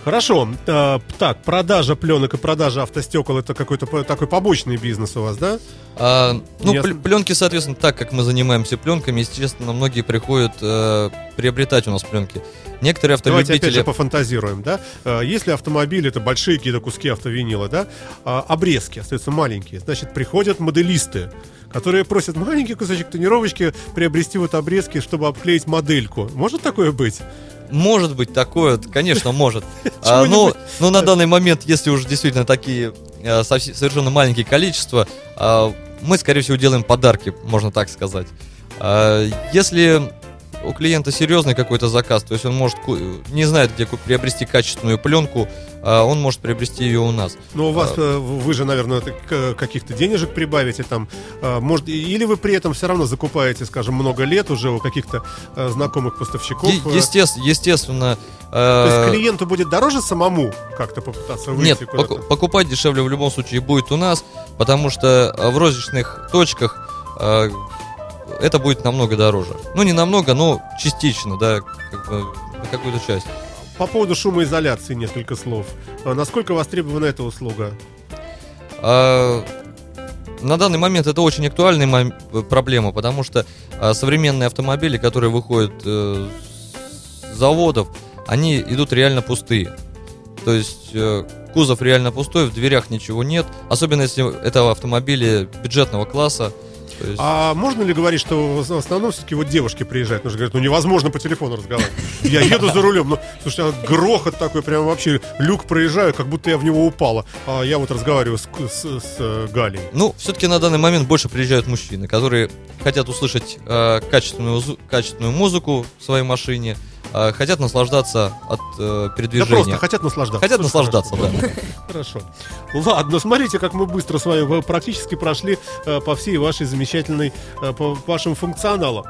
Хорошо. Так, продажа пленок и продажа автостекол — это какой-то такой побочный бизнес у вас, да? А, ну, Я... пленки, соответственно, так как мы занимаемся пленками, естественно, многие приходят э, приобретать у нас пленки. Некоторые автолюбители... Давайте опять же пофантазируем, да? Если автомобиль — это большие какие-то куски автовинила, да? Обрезки остаются маленькие. Значит, приходят моделисты, которые просят маленький кусочек тонировочки приобрести вот обрезки, чтобы обклеить модельку. Может такое быть? Может быть такое, конечно, может. а, но, но на данный момент, если уже действительно такие а, совершенно маленькие количества, а, мы, скорее всего, делаем подарки, можно так сказать. А, если у клиента серьезный какой-то заказ, то есть он может не знает, где приобрести качественную пленку, а он может приобрести ее у нас. Но у вас, а, вы же, наверное, каких-то денежек прибавите там, может, или вы при этом все равно закупаете, скажем, много лет уже у каких-то знакомых поставщиков. Е- естественно, естественно. То есть клиенту будет дороже самому как-то попытаться выйти? Нет, пок- покупать дешевле в любом случае будет у нас, потому что в розничных точках это будет намного дороже. Ну, не намного, но частично, да, как бы, какую-то часть. По поводу шумоизоляции несколько слов. Насколько востребована эта услуга? А, на данный момент это очень актуальная мом- проблема, потому что а, современные автомобили, которые выходят э, с заводов, они идут реально пустые. То есть э, кузов реально пустой, в дверях ничего нет. Особенно если это автомобили бюджетного класса. Есть... А можно ли говорить, что в основном все-таки вот девушки приезжают, потому что говорят, ну невозможно по телефону разговаривать. Я еду за рулем, ну, слушай, грохот такой, прям вообще люк проезжаю, как будто я в него упала. А я вот разговариваю с, с, с Галей. Ну, все-таки на данный момент больше приезжают мужчины, которые хотят услышать э, качественную, качественную музыку в своей машине, э, хотят наслаждаться от э, передвижения. Да просто хотят наслаждаться. Хотят слушай, наслаждаться, хорошо. да. Хорошо. Ладно, смотрите, как мы быстро с вами практически прошли э, по всей вашей замечательной по вашему функционалу.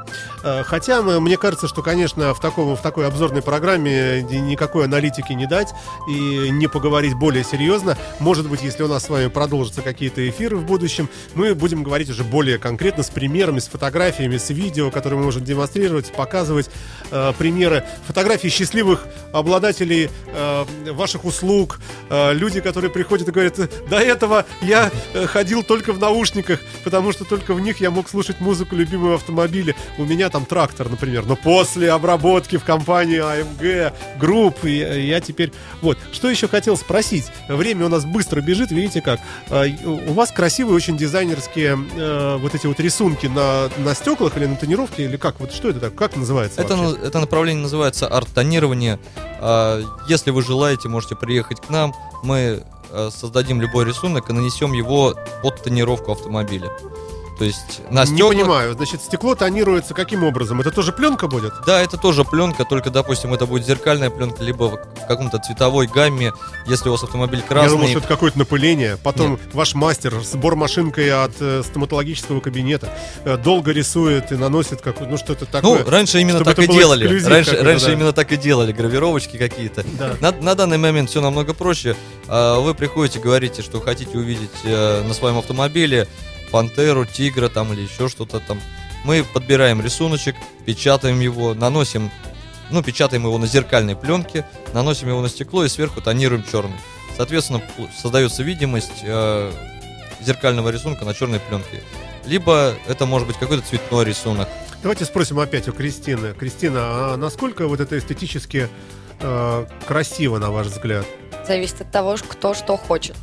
Хотя, мне кажется, что, конечно, в, таком, в такой обзорной программе никакой аналитики не дать и не поговорить более серьезно. Может быть, если у нас с вами продолжатся какие-то эфиры в будущем, мы будем говорить уже более конкретно с примерами, с фотографиями, с видео, которые мы можем демонстрировать, показывать, примеры фотографии счастливых обладателей э, ваших услуг, э, люди, которые приходят и говорят: до этого я ходил только в наушниках, потому что только в них я мог слушать музыку любимого автомобиля. У меня там трактор, например. Но после обработки в компании АМГ Group я, я теперь... Вот. Что еще хотел спросить? Время у нас быстро бежит, видите как. Э, у вас красивые очень дизайнерские э, вот эти вот рисунки на, на стеклах или на тонировке, или как? Вот что это так? Как называется это, вообще? Это направление называется арт-тонирование. Если вы желаете, можете приехать к нам. Мы создадим любой рисунок и нанесем его под тонировку автомобиля. То есть на стеклах... Не понимаю, значит, стекло тонируется каким образом? Это тоже пленка будет? Да, это тоже пленка, только, допустим, это будет зеркальная пленка, либо в каком-то цветовой гамме, если у вас автомобиль красный. Я думал, что это какое-то напыление. Потом Нет. ваш мастер сбор машинкой от э, стоматологического кабинета э, долго рисует и наносит какую-то, ну, что-то такое. Ну, раньше именно так и делали. Раньше, раньше да. именно так и делали, гравировочки какие-то. Да. На, на данный момент все намного проще. Вы приходите, говорите, что хотите увидеть на своем автомобиле пантеру, тигра там или еще что-то там. Мы подбираем рисуночек, печатаем его, наносим, ну, печатаем его на зеркальной пленке, наносим его на стекло и сверху тонируем черный. Соответственно, создается видимость э, зеркального рисунка на черной пленке. Либо это может быть какой-то цветной рисунок. Давайте спросим опять у Кристины. Кристина, а насколько вот это эстетически э, красиво, на ваш взгляд? Зависит от того, кто что хочет.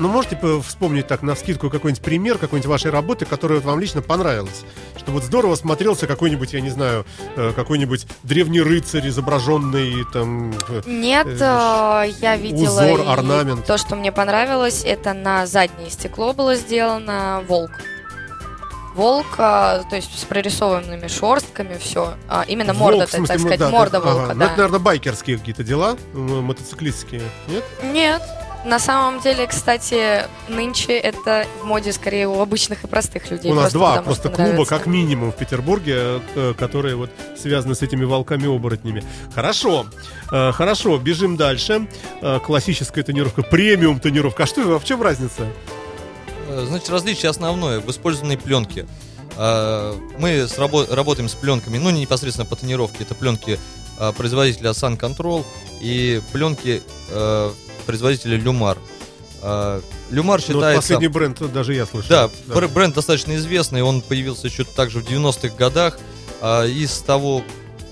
Ну, можете вспомнить так навскидку какой-нибудь пример какой-нибудь вашей работы, которая вам лично понравилась? Что вот здорово смотрелся какой-нибудь, я не знаю, какой-нибудь древний рыцарь, изображенный там... Нет, э, я видела... Узор, орнамент. То, что мне понравилось, это на заднее стекло было сделано волк. Волк, то есть с прорисованными шерстками, все. А, именно волк, морда, смысле, так сказать, да, морда волка, ага. да. Ну, это, наверное, байкерские какие-то дела, мотоциклистские, нет? Нет. На самом деле, кстати, нынче это в моде скорее у обычных и простых людей. У нас просто два просто клуба, нравится. Как минимум, в Петербурге, которые вот связаны с этими волками-оборотнями. Хорошо, хорошо, бежим дальше. Классическая тонировка, премиум тонировка. А что, а в чем разница? Значит, различие основное в использованной пленке. Мы работаем с пленками, ну, не непосредственно по тонировке. Это пленки производителя SunControl и пленки... производителя LLumar. LLumar считается... Ну, вот последний бренд, даже я слышал. Да, да, бренд достаточно известный, он появился еще также в девяностых годах, и с того,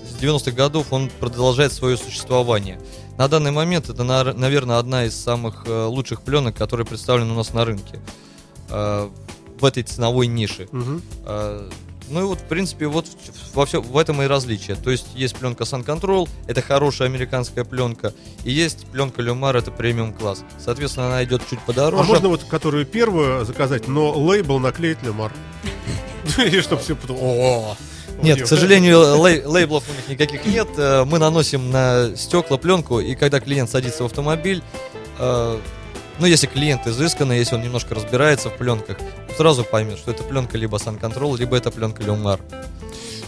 с девяностых годов он продолжает свое существование. На данный момент это, наверное, одна из самых лучших пленок, которые представлены у нас на рынке, в этой ценовой нише. Угу. Ну и вот, в принципе, вот во всем, в этом и различие. То есть есть пленка SunControl, это хорошая американская пленка, и есть пленка LLumar, это премиум-класс. Соответственно, она идет чуть подороже. А можно вот которую первую заказать, но лейбл наклеить LLumar? И чтобы все потом... Нет, к сожалению, лейблов у них никаких нет. Мы наносим на стекла пленку, и когда клиент садится в автомобиль... Ну, если клиент изысканный, если он немножко разбирается в пленках, сразу поймет, что это пленка либо SunControl, либо это пленка LLumar.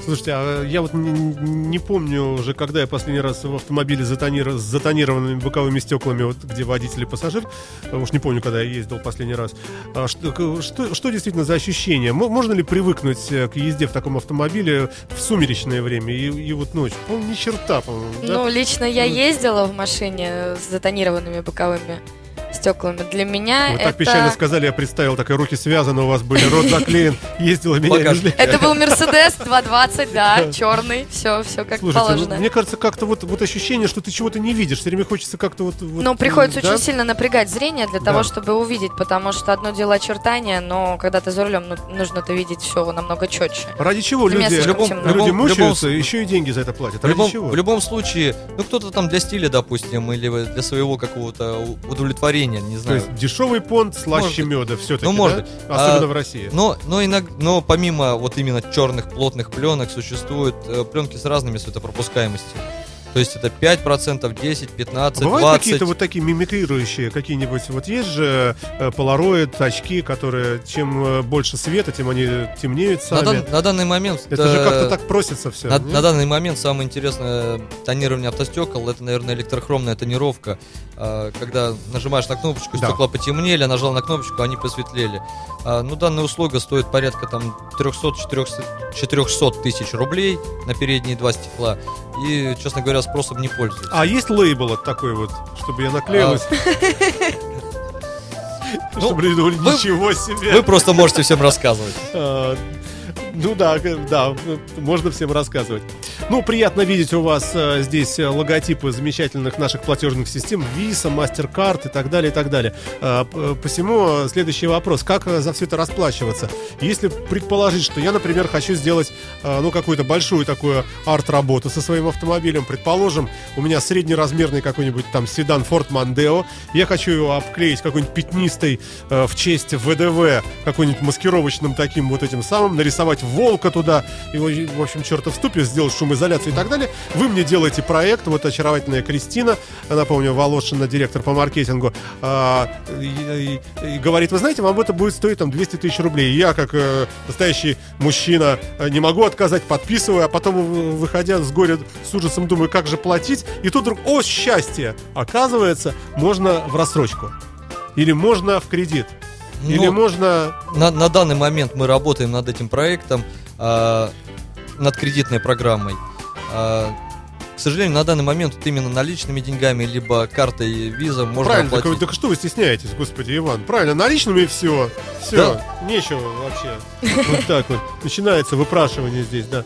Слушайте, а я вот не, не помню уже, когда я последний раз в автомобиле затонир... с затонированными боковыми стеклами, вот, где водитель и пассажир, уж не помню, когда я ездил последний раз. А что, что, что действительно за ощущение? Можно ли привыкнуть к езде в таком автомобиле в сумеречное время и, и вот ночью? Ни черта, по-моему. Да? Ну, лично я ездила в машине с затонированными боковыми стеклами. Для меня Вы это... так печально сказали, я представил, такие руки связаны у вас были, рот заклеен, ездила меня. Это был Мерседес два двадцать, да, черный, все, все как положено. Мне кажется, как-то вот ощущение, что ты чего-то не видишь, все время хочется как-то вот... Ну, приходится очень сильно напрягать зрение для того, чтобы увидеть, потому что одно дело очертания, но когда ты за рулем, нужно-то видеть все намного четче. Ради чего люди мучаются, еще и деньги за это платят? В любом случае, ну, кто-то там для стиля, допустим, или для своего какого-то удовлетворения, не знаю. То есть дешевый понт слаще меда все-таки, ну, может, да? Особенно а, в России. Но, но, иногда, но помимо вот именно черных плотных пленок существуют э, пленки с разными светопропускаемостями. То есть это пять процентов, десять, пятнадцать, а двадцать. Бывают какие-то вот такие мимикрирующие какие-нибудь? Вот есть же полароид, очки, которые чем больше света, тем они темнеют сами. На, дан, на данный момент... Это да, же как-то так просится все. На, на данный момент самое интересное тонирование автостекол, это, наверное, электрохромная тонировка. Когда нажимаешь на кнопочку, стекла да. потемнели, а нажал на кнопочку, они посветлели. Ну, данная услуга стоит порядка там триста-четыреста тысяч рублей на передние два стекла. И, честно говоря, спросом не пользуюсь. А есть лейбл от такой вот, чтобы я наклеилась? Чтобы люди думали, ничего себе. Вы просто можете всем рассказывать. Ну да, да, можно всем рассказывать. Ну, приятно видеть у вас э, здесь логотипы замечательных наших платежных систем Visa, MasterCard и так далее, и так далее. Э, посему следующий вопрос. Как за все это расплачиваться? Если предположить, что я, например, хочу сделать э, ну, какую-то большую такую арт-работу со своим автомобилем. Предположим, у меня среднеразмерный какой-нибудь там седан Ford Mondeo. Я хочу его обклеить какой-нибудь пятнистой э, в честь ВДВ, какой-нибудь маскировочным таким вот этим самым, нарисовать волка туда, его, в общем, чертов ступе, сделать шумоизоляцию и так далее. Вы мне делаете проект, вот очаровательная Кристина, напомню, Волошина, директор по маркетингу, э, и, и, и говорит, вы знаете, вам это будет стоить там двести тысяч рублей. Я, как э, настоящий мужчина, не могу отказать, подписываю, а потом, выходя с горя, с ужасом думаю, как же платить, и тут вдруг, о, счастье! Оказывается, можно в рассрочку. Или можно в кредит. Ну, или можно... На, на данный момент мы работаем над этим проектом, э, над кредитной программой. Э, к сожалению, на данный момент вот именно наличными деньгами либо картой Visa можно правильно, оплатить. Правильно, так, так что вы стесняетесь, господи, Иван? Правильно, наличными и все. Все, да. Нечего вообще. Вот так вот. Начинается выпрашивание здесь, да.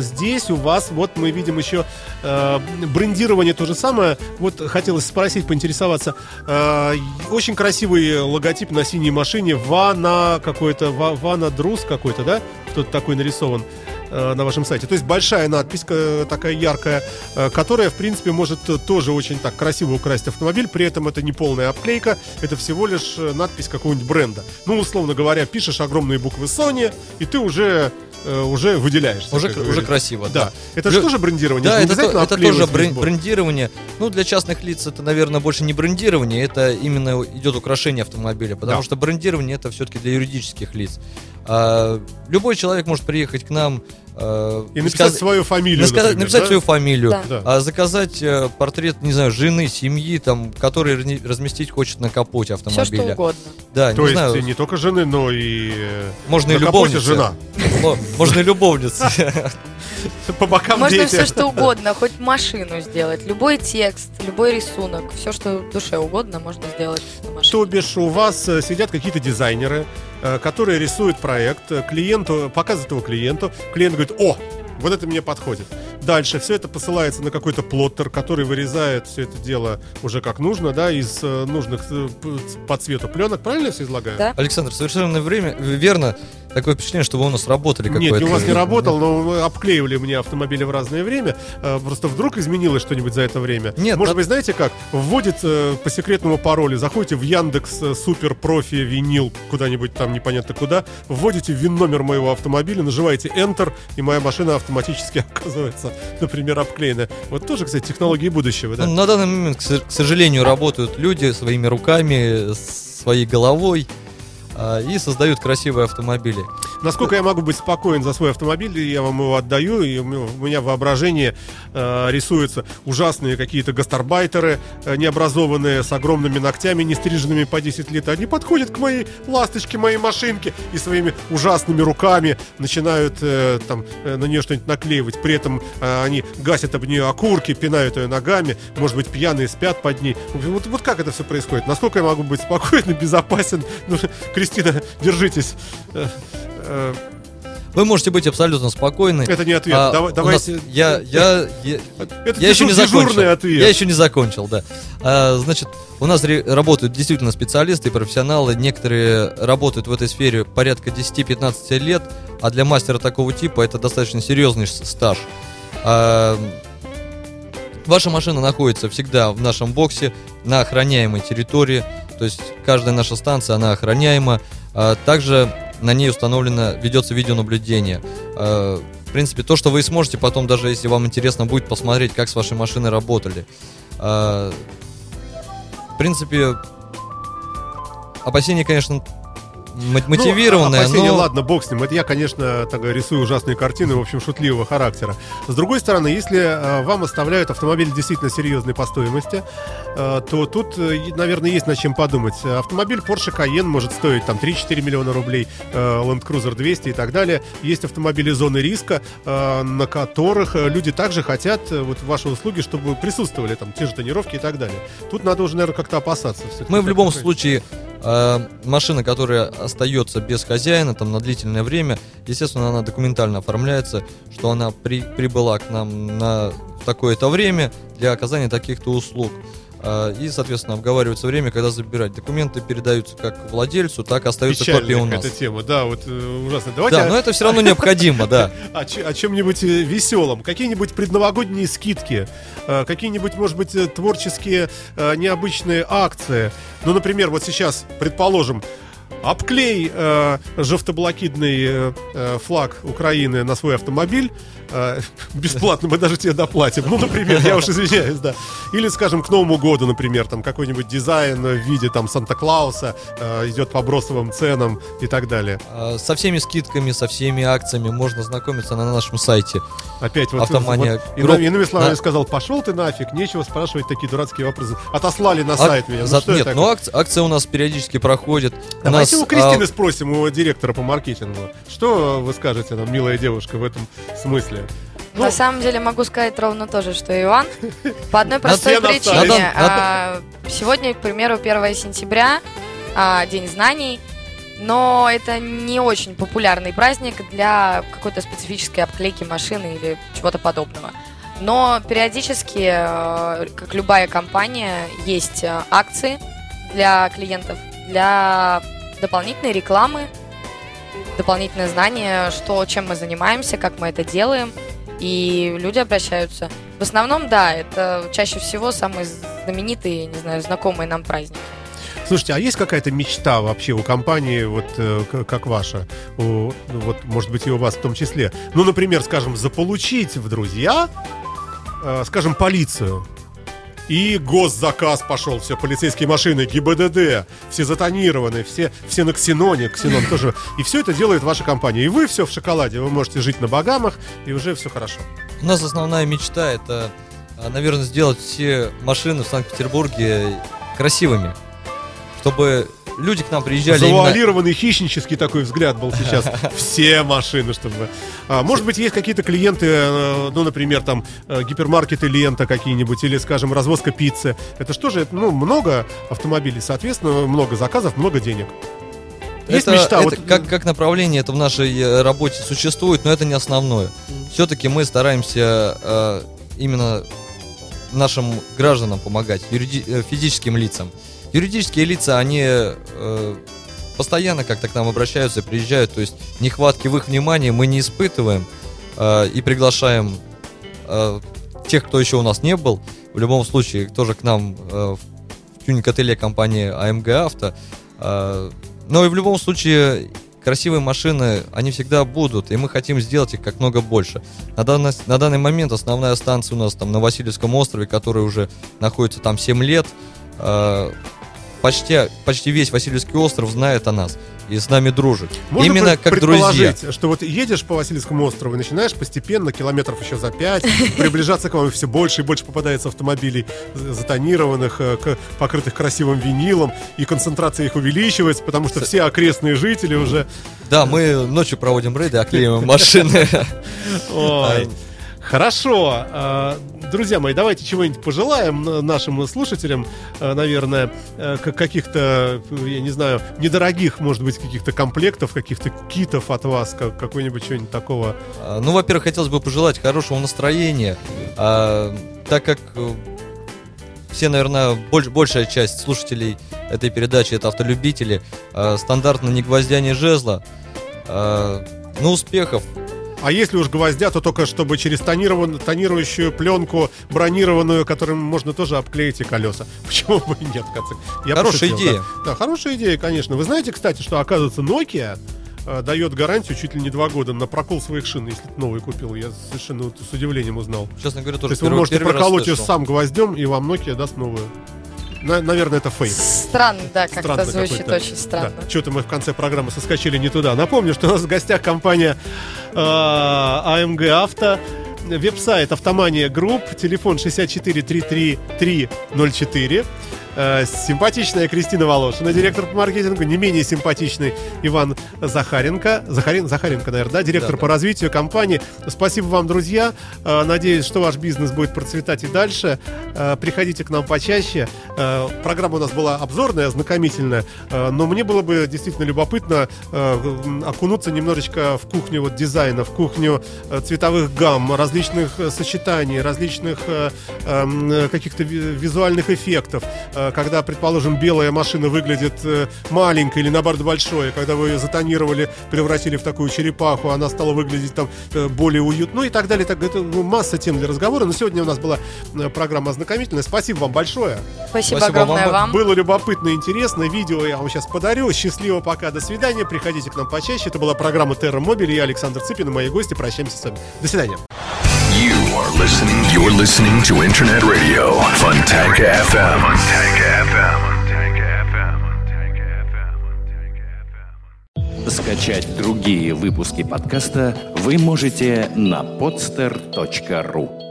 Здесь у вас, вот мы видим еще э, брендирование то же самое. Вот хотелось спросить, поинтересоваться. э, Очень красивый логотип на синей машине. Вана какой-то, Вана Друз какой-то, да? Кто-то такой нарисован э, на вашем сайте. То есть большая надпись, такая яркая, э, которая, в принципе, может тоже очень так красиво украсть автомобиль. При этом это не полная обклейка, это всего лишь надпись какого-нибудь бренда. Ну, условно говоря, пишешь огромные буквы Sony, и ты уже... уже выделяешься. Уже, уже красиво, да. да. Это же тоже брендирование. Да, это, то, это тоже брендирование. Ну, для частных лиц это, наверное, больше не брендирование, это именно идет украшение автомобиля, потому да. что брендирование это все-таки для юридических лиц. А, любой человек может приехать к нам а, и написать сказ... свою фамилию. Наска... Например, написать да? свою фамилию, да. а заказать портрет, не знаю, жены, семьи, там, который разместить хочет на капоте автомобиля. Все, что угодно. Да, то не есть знаю. Не только жены, но и можно на и любовницы. Капоте жена. Можно и любовницу. По бокам можно дети. Все что угодно, хоть машину сделать. Любой текст, любой рисунок. Все, что душе угодно, можно сделать на машине. То бишь у вас сидят какие-то дизайнеры, которые рисуют проект клиенту, показывают его клиенту. Клиент говорит, о, вот это мне подходит. Дальше все это посылается на какой-то плоттер, который вырезает все это дело уже как нужно, да, из нужных по цвету пленок. Правильно я все излагаю? Да. Александр, совершенно время, верно. Такое впечатление, что вы у нас работали какое-то. Нет, у вас не работал, но вы обклеивали мне автомобили в разное время. Просто вдруг изменилось что-нибудь за это время. Нет, может да... быть, знаете как? Вводит по секретному паролю, заходите в Яндекс, Супер, Профи, Винил, куда-нибудь там непонятно куда, вводите ВИН-номер моего автомобиля, нажимаете Enter, и моя машина автоматически оказывается, например, обклеена. Вот тоже, кстати, технологии будущего, да? Ну, на данный момент, к сожалению, работают люди своими руками, своей головой. И создают красивые автомобили. Насколько я могу быть спокоен за свой автомобиль, я вам его отдаю, и у меня в воображении э, рисуются ужасные какие-то гастарбайтеры, э, необразованные, с огромными ногтями, не стриженными по десять лет. Они подходят к моей ласточке, моей машинке, и своими ужасными руками начинают э, там, э, на нее что-нибудь наклеивать. При этом э, они гасят об нее окурки, пинают ее ногами, может быть, пьяные спят под ней. Вот, вот как это все происходит? Насколько я могу быть спокоен и безопасен? Ну, Кристина, держитесь. Вы можете быть абсолютно спокойны. Это не ответ. А, Давай, давайте. Нас, я, я, я, Это я еще не закончил. Ответ. Я еще не закончил, да. А, значит, у нас ре- работают действительно специалисты и профессионалы. Некоторые работают в этой сфере порядка десять-пятнадцать лет, а для мастера такого типа это достаточно серьезный стаж. А, ваша машина находится всегда в нашем боксе на охраняемой территории. То есть каждая наша станция, она охраняема. Также на ней установлено, ведется видеонаблюдение. В принципе, то, что вы сможете потом, даже если вам интересно будет, посмотреть, как с вашей машиной работали. В принципе, опасения, конечно, мотивированная, ну, опасения, но... ладно, бог с ним. Это я, конечно, так, рисую ужасные картины, в общем, шутливого характера. С другой стороны, если э, вам оставляют автомобиль действительно серьезный по стоимости, э, то тут, э, наверное, есть над чем подумать. Автомобиль Porsche Cayenne может стоить там три-четыре миллиона рублей, э, Land Cruiser двести и так далее. Есть автомобили зоны риска, э, на которых люди также хотят э, вот ваши услуги, чтобы присутствовали там те же тонировки и так далее. Тут надо уже, наверное, как-то опасаться. Мы в любом происходит. случае... Машина, которая остается без хозяина там на длительное время, естественно, она документально оформляется, что она при, прибыла к нам на такое-то время для оказания таких-то услуг. И, соответственно, обговаривается время, когда забирать. Документы передаются как владельцу, так и остаются копии у нас. Печальная эта тема, да, вот ужасно. Давайте, да, а... но это все равно необходимо, да. О чем-нибудь веселом. Какие-нибудь предновогодние скидки, какие-нибудь, может быть, творческие необычные акции. Ну, например, вот сейчас, предположим, обклей э, жовто-блокитный э, флаг Украины на свой автомобиль. э, Бесплатно мы даже тебе доплатим. Ну, например, я уж извиняюсь, да. Или, скажем, к Новому году, например, там какой-нибудь дизайн в виде там Санта-Клауса э, идет по бросовым ценам и так далее. Со всеми скидками, со всеми акциями можно знакомиться на нашем сайте. Опять вот, Automania вот Group. Иными, иными словами, на... сказал, пошел ты нафиг, нечего спрашивать такие дурацкие вопросы. Отослали на Ак... сайт меня. Ну, За... что Нет, это но акция, акция у нас периодически проходит. Давайте у Кристины а... спросим, у директора по маркетингу. Что вы скажете нам, милая девушка, в этом смысле? Ну... На самом деле могу сказать ровно то же, что и Иван. По одной простой причине. Сегодня, к примеру, первое сентября, День знаний. Но это не очень популярный праздник для какой-то специфической обклейки машины или чего-то подобного. Но периодически, как любая компания, есть акции для клиентов, для дополнительной рекламы, дополнительное знание, что, чем мы занимаемся, как мы это делаем, и люди обращаются. В основном, да, это чаще всего самые знаменитые, не знаю, знакомые нам праздники. Слушайте, а есть какая-то мечта вообще у компании, вот э, как ваша, у, вот, может быть, и у вас в том числе? Ну, например, скажем, заполучить в друзья, э, скажем, полицию. И госзаказ пошел, все, полицейские машины, ГИБДД, все затонированы, все, все на ксеноне, ксенон тоже. И все это делает ваша компания. И вы все в шоколаде, вы можете жить на Багамах, и уже все хорошо. У нас основная мечта — это, наверное, сделать все машины в Санкт-Петербурге красивыми, чтобы люди к нам приезжали. Завуалированный именно... хищнический такой взгляд был сейчас. Все машины, чтобы... А, может быть, есть какие-то клиенты, ну, например, там, гипермаркеты «Лента» какие-нибудь, или, скажем, развозка пиццы. Это что же, ну, много автомобилей, соответственно, много заказов, много денег. Есть это, мечта? Это, вот... как, как направление это в нашей работе существует, но это не основное. Все-таки мы стараемся э, именно нашим гражданам помогать, юриди... физическим лицам. Юридические лица, они э, постоянно как-то к нам обращаются, приезжают, то есть нехватки в их внимании мы не испытываем э, и приглашаем э, тех, кто еще у нас не был, в любом случае, тоже к нам э, в тюнинг-ателье компании АМГ Авто. Э, но и в любом случае красивые машины, они всегда будут, и мы хотим сделать их как много больше. На данный, на данный момент основная станция у нас там на Васильевском острове, которая уже находится там семь лет, э, Почти, почти весь Васильевский остров знает о нас и с нами дружит. Можно Именно пред, как предположить, друзья. Что вот едешь по Васильевскому острову и начинаешь постепенно, километров еще за пять, приближаться к вам, и все больше и больше попадается автомобилей затонированных, покрытых красивым винилом, и концентрация их увеличивается, потому что все окрестные жители уже... Да, мы ночью проводим рейды, оклеиваем машины. Хорошо. Друзья мои, давайте чего-нибудь пожелаем нашим слушателям, наверное, каких-то, я не знаю, недорогих, может быть, каких-то комплектов, каких-то китов от вас, какой-нибудь чего-нибудь такого. Ну, во-первых, хотелось бы пожелать хорошего настроения, так как все, наверное, больш, большая часть слушателей этой передачи — это автолюбители, стандартно ни гвоздя, ни жезла, но успехов. А если уж гвоздя, то только чтобы через тонирующую пленку бронированную, которую можно тоже обклеить и колеса. Почему бы и нет, в конце? Я хорошая пошутил, идея. Да. Да, хорошая идея, конечно. Вы знаете, кстати, что, оказывается, Nokia э, дает гарантию чуть ли не два года на прокол своих шин, если ты новые купил. Я совершенно вот с удивлением узнал. Честно говоря, тоже. То есть первый, вы можете проколоть ее сам гвоздем, и вам Nokia даст новую. На, наверное, это фейк. Странно, да, странно как-то звучит, да. Очень странно. Да. Что-то мы в конце программы соскочили не туда. Напомню, что у нас в гостях компания э, АМГ Авто. Веб-сайт Automania Group, телефон шесть четыре три три три ноль четыре. Симпатичная Кристина Волошина, директор по маркетингу, не менее симпатичный Иван Захаренко, Захарен, Захаренко, наверное, да, директор да, по да. развитию компании. Спасибо вам, друзья. Надеюсь, что ваш бизнес будет процветать и дальше. Приходите к нам почаще. Программа у нас была обзорная, ознакомительная, но мне было бы действительно любопытно окунуться немножечко в кухню вот дизайна, в кухню цветовых гамм, различных сочетаний, различных каких-то визуальных эффектов. Когда, предположим, белая машина выглядит маленькой или, наоборот, большой, когда вы ее затонировали, превратили в такую черепаху, она стала выглядеть там более уютно, ну и так далее. Так, это масса тем для разговора. Но сегодня у нас была программа ознакомительная. Спасибо вам большое. Спасибо, Спасибо огромное вам. вам. Было любопытно и интересно. Видео я вам сейчас подарю. Счастливо, пока, до свидания. Приходите к нам почаще. Это была программа Terra Mobile. Я Александр Цыпин и мои гости. Прощаемся с вами. До свидания. You are listening, you're listening to Internet Radio, Fantaka эф эм. Fantaka эф эм. Скачать другие выпуски подкаста вы можете на podstart точка ру.